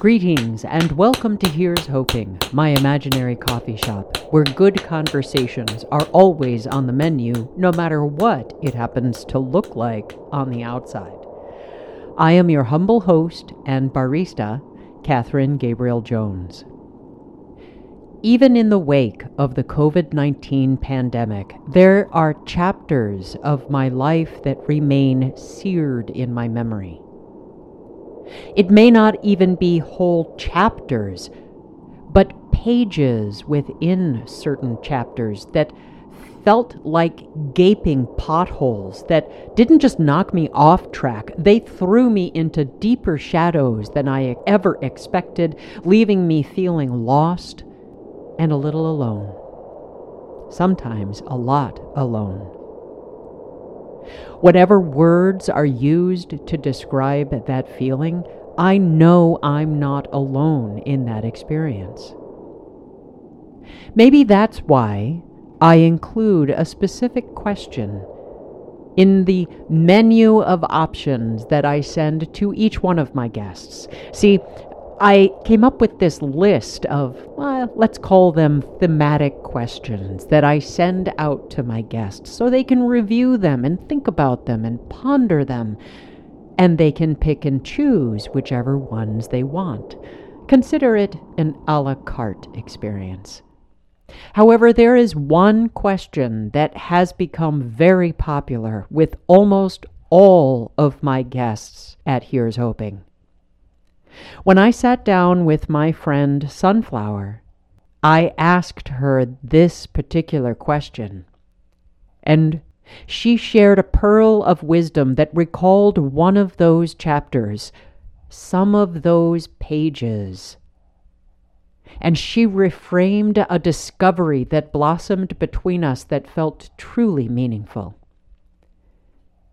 Greetings and welcome to Here's Hoping, my imaginary coffee shop, where good conversations are always on the menu, no matter what it happens to look like on the outside. I am your humble host and barista, Kathrin Gabriel-Jones. Even in the wake of the COVID-19 pandemic, there are chapters of my life that remain seared in my memory. It may not even be whole chapters, but pages within certain chapters that felt like gaping potholes that didn't just knock me off track. They threw me into deeper shadows than I ever expected, leaving me feeling lost and a little alone. Sometimes a lot alone. Whatever words are used to describe that feeling, I know I'm not alone in that experience. Maybe that's why I include a specific question in the menu of options that I send to each one of my guests. See, I came up with this list of, let's call them thematic questions that I send out to my guests so they can review them and think about them and ponder them, and they can pick and choose whichever ones they want. Consider it an a la carte experience. However, there is one question that has become very popular with almost all of my guests at Here's Hoping. When I sat down with my friend Sunflower, I asked her this particular question, and she shared a pearl of wisdom that recalled one of those chapters, some of those pages, and she reframed a discovery that blossomed between us that felt truly meaningful.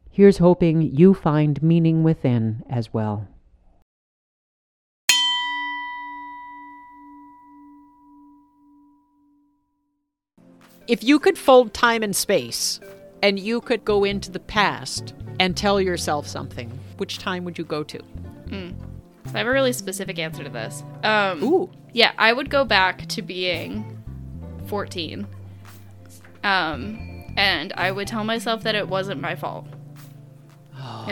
Here's hoping you find meaning within as well. If you could fold time and space, and you could go into the past and tell yourself something, which time would you go to? So I have a really specific answer to this. Yeah, I would go back to being 14. And I would tell myself that it wasn't my fault. Of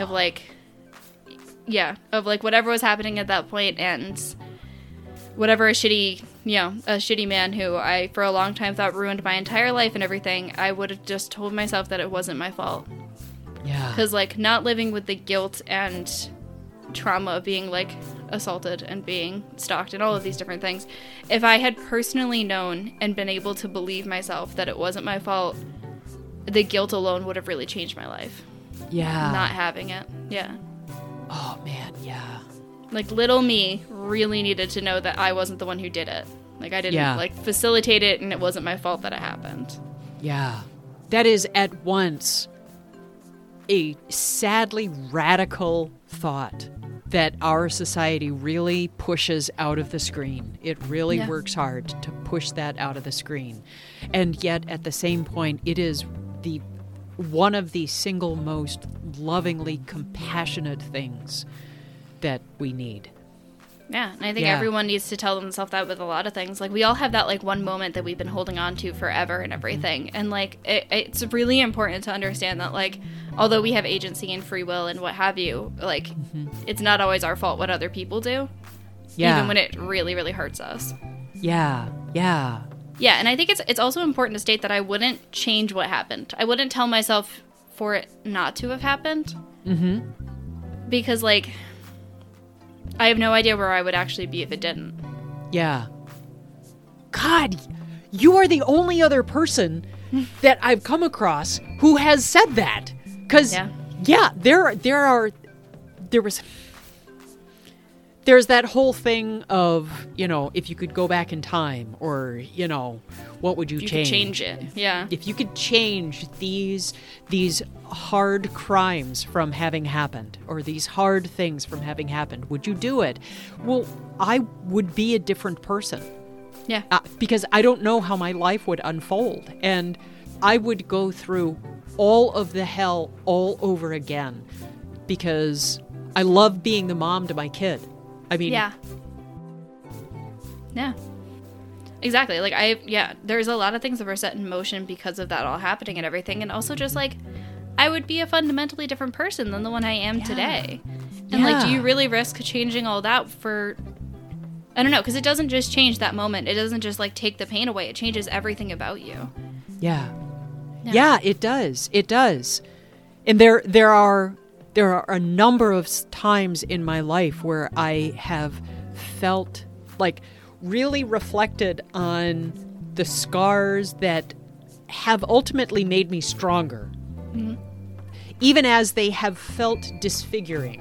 whatever was happening at that point and whatever a shitty man who I for a long time thought ruined my entire life and everything, I would have just told myself that it wasn't my fault. Yeah. Because, not living with the guilt and trauma of being, assaulted and being stalked and all of these different things, if I had personally known and been able to believe myself that it wasn't my fault, the guilt alone would have really changed my life. Yeah. Not having it. Yeah. Oh, man, yeah. Little me really needed to know that I wasn't the one who did it. I didn't, facilitate it, and it wasn't my fault that it happened. Yeah. That is at once a sadly radical thought that our society really pushes out of the screen. It really works hard to push that out of the screen. And yet, at the same point, it is one of the single most lovingly compassionate things that we need. Yeah, and I think everyone needs to tell themselves that with a lot of things. We all have that, one moment that we've been holding on to forever and everything. And, it's really important to understand that, although we have agency and free will and what have you, it's not always our fault what other people do. Yeah. Even when it really, really hurts us. Yeah, yeah. Yeah, and I think it's also important to state that I wouldn't change what happened. I wouldn't tell myself for it not to have happened. Mm-hmm. Because, I have no idea where I would actually be if it didn't. Yeah. God, you are the only other person that I've come across who has said that. Because, there's that whole thing of, if you could go back in time or, what would you change? You could change it, yeah. If you could change these hard crimes from having happened or these hard things from having happened, would you do it? Well, I would be a different person. Yeah. Because I don't know how my life would unfold. And I would go through all of the hell all over again because I love being the mom to my kid. I mean, Yeah. Exactly. Like, there's a lot of things that were set in motion because of that all happening and everything. And also just, like, I would be a fundamentally different person than the one I am today. And, do you really risk changing all that for... I don't know, because it doesn't just change that moment. It doesn't just, like, take the pain away. It changes everything about you. Yeah. Yeah, it does. It does. And there are a number of times in my life where I have felt, like... really reflected on the scars that have ultimately made me stronger, even as they have felt disfiguring,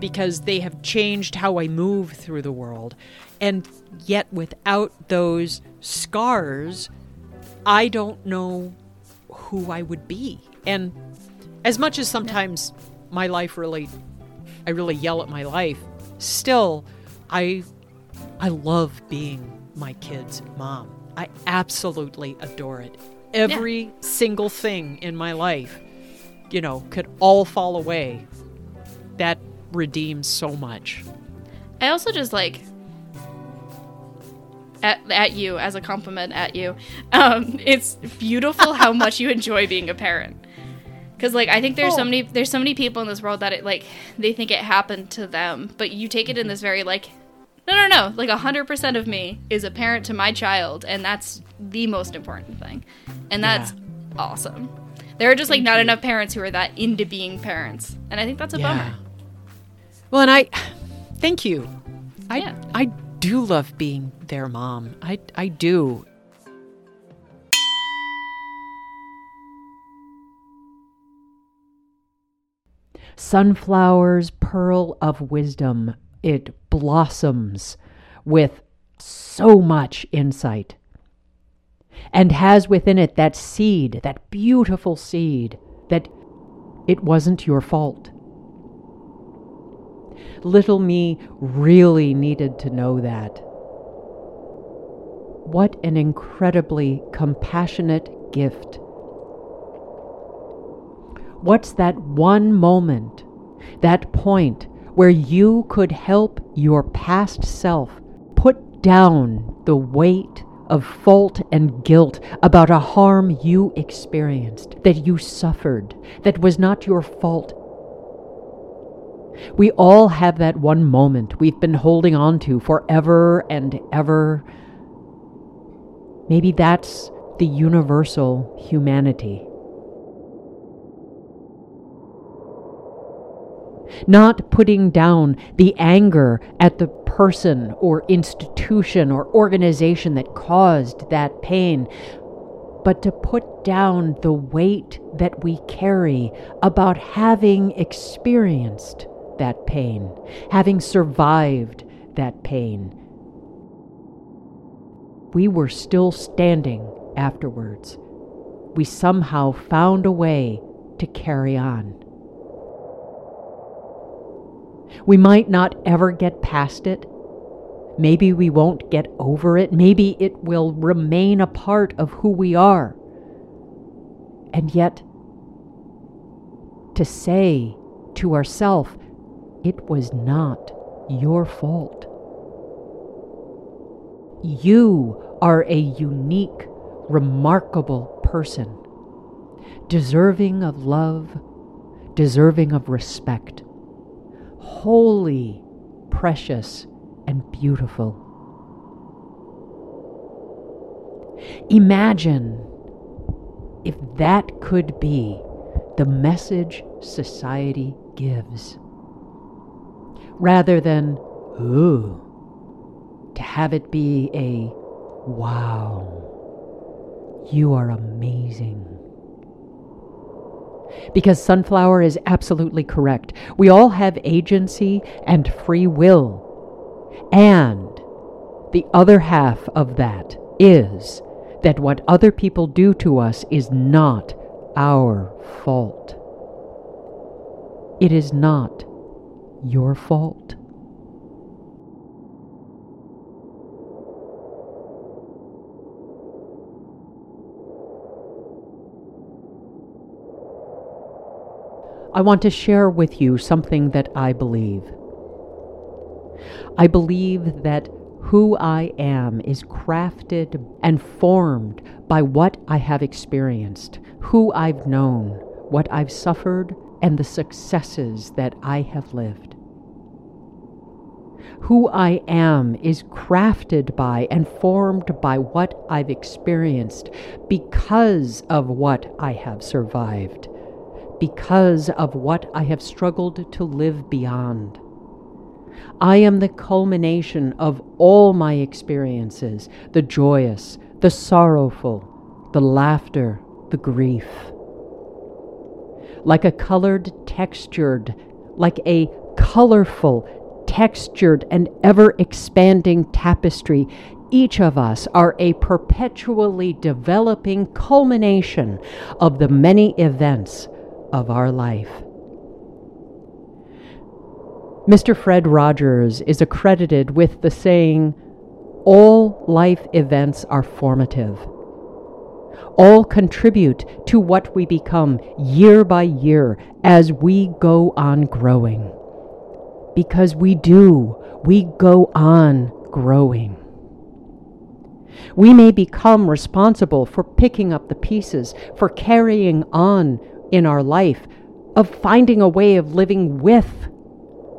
because they have changed how I move through the world. And yet without those scars, I don't know who I would be. And as much as sometimes my life I really yell at my life, still I love being my kid's mom. I absolutely adore it. Every single thing in my life, could all fall away. That redeems so much. I also just like at you as a compliment at you. It's beautiful how much you enjoy being a parent. Because, like, I think there's so many people in this world that it, like, they think it happened to them, but you take it in this very, like, No. Like, 100% of me is a parent to my child, and that's the most important thing. And that's awesome. There are just, like, not enough parents who are that into being parents. And I think that's a bummer. Well, and thank you. I do love being their mom. I do. Sunflower's Pearl of Wisdom. It blossoms with so much insight and has within it that seed, that beautiful seed, that it wasn't your fault. Little me really needed to know that. What an incredibly compassionate gift. What's that one moment, that point, where you could help your past self put down the weight of fault and guilt about a harm you experienced, that you suffered, that was not your fault. We all have that one moment we've been holding on to forever and ever. Maybe that's the universal humanity. Not putting down the anger at the person or institution or organization that caused that pain, but to put down the weight that we carry about having experienced that pain, having survived that pain. We were still standing afterwards. We somehow found a way to carry on. We might not ever get past it. Maybe we won't get over it. Maybe it will remain a part of who we are. And yet, to say to ourselves, it was not your fault. You are a unique, remarkable person, deserving of love, deserving of respect. Holy, precious, and beautiful. Imagine if that could be the message society gives. Rather than, ooh, to have it be a, wow, you are amazing. Because Sunflower is absolutely correct. We all have agency and free will. And the other half of that is that what other people do to us is not our fault. It is not your fault. I want to share with you something that I believe. I believe that Who I am is crafted and formed by what I have experienced, who I've known, what I've suffered, and the successes that I have lived. Who I am is crafted by and formed by what I've experienced because of what I have survived, because of what I have struggled to live beyond. I am the culmination of all my experiences, the joyous, the sorrowful, the laughter, the grief. Like a colorful, textured, and ever-expanding tapestry, each of us are a perpetually developing culmination of the many events of our life. Mr. Fred Rogers is accredited with the saying, all life events are formative. All contribute to what we become year by year as we go on growing. Because we do, we go on growing. We may become responsible for picking up the pieces, for carrying on in our life, of finding a way of living with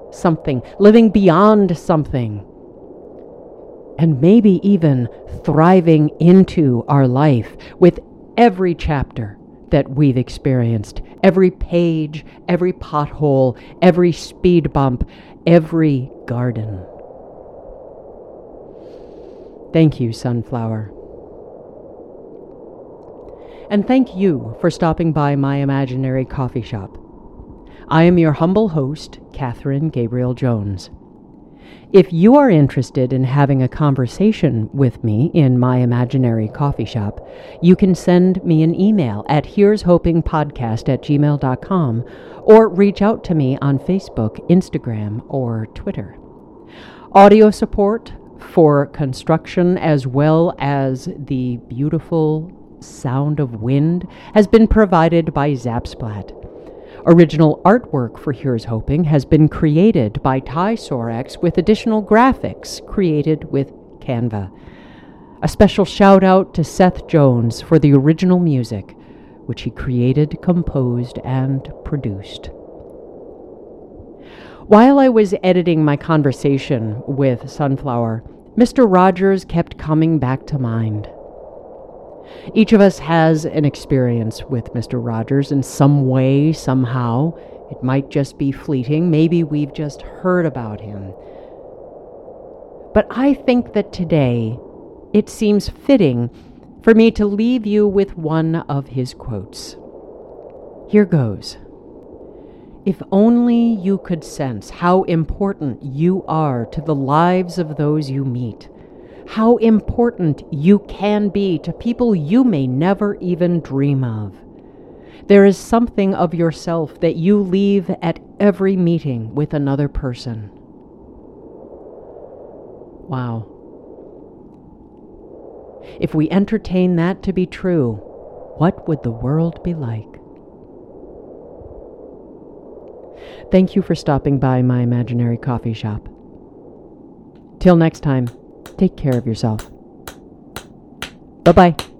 something, living beyond something, and maybe even thriving into our life with every chapter that we've experienced, every page, every pothole, every speed bump, every garden. Thank you, Sunflower. And thank you for stopping by my imaginary coffee shop. I am your humble host, Kathrin Gabriel-Jones. If you are interested in having a conversation with me in my imaginary coffee shop, you can send me an email at here'shopingpodcast@gmail.com or reach out to me on Facebook, Instagram, or Twitter. Audio support for construction as well as the beautiful sound of wind has been provided by Zapsplat. Original artwork for Here's Hoping has been created by Ty Sorex with additional graphics created with Canva. A special shout out to Seth Jones for the original music, which he created, composed, and produced. While I was editing my conversation with Sunflower, Mr. Rogers kept coming back to mind. Each of us has an experience with Mr. Rogers in some way, somehow. It might just be fleeting. Maybe we've just heard about him. But I think that today it seems fitting for me to leave you with one of his quotes. Here goes. If only you could sense how important you are to the lives of those you meet. How important you can be to people you may never even dream of. There is something of yourself that you leave at every meeting with another person. Wow. If we entertain that to be true, what would the world be like? Thank you for stopping by my imaginary coffee shop. Till next time. Take care of yourself. Bye-bye.